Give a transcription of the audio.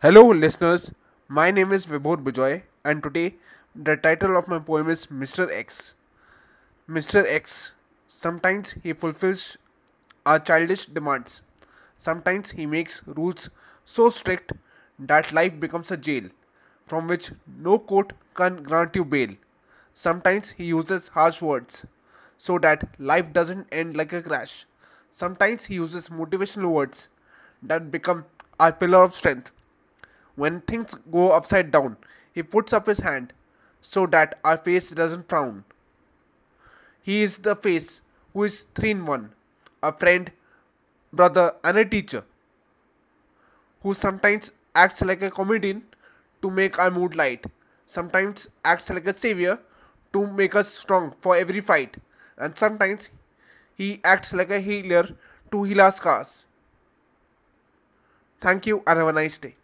Hello listeners, my name is Vibhor Bijoy and today the title of my poem is Mr. X. Mr. X, sometimes he fulfills our childish demands. Sometimes he makes rules so strict that life becomes a jail from which no court can grant you bail. Sometimes he uses harsh words so that life doesn't end like a crash. Sometimes he uses motivational words that become our pillar of strength. When things go upside down, he puts up his hand so that our face doesn't frown. He is the face who is 3 in 1, a friend, brother and a teacher, who sometimes acts like a comedian to make our mood light, sometimes acts like a savior to make us strong for every fight, and sometimes he acts like a healer to heal our scars. Thank you and have a nice day.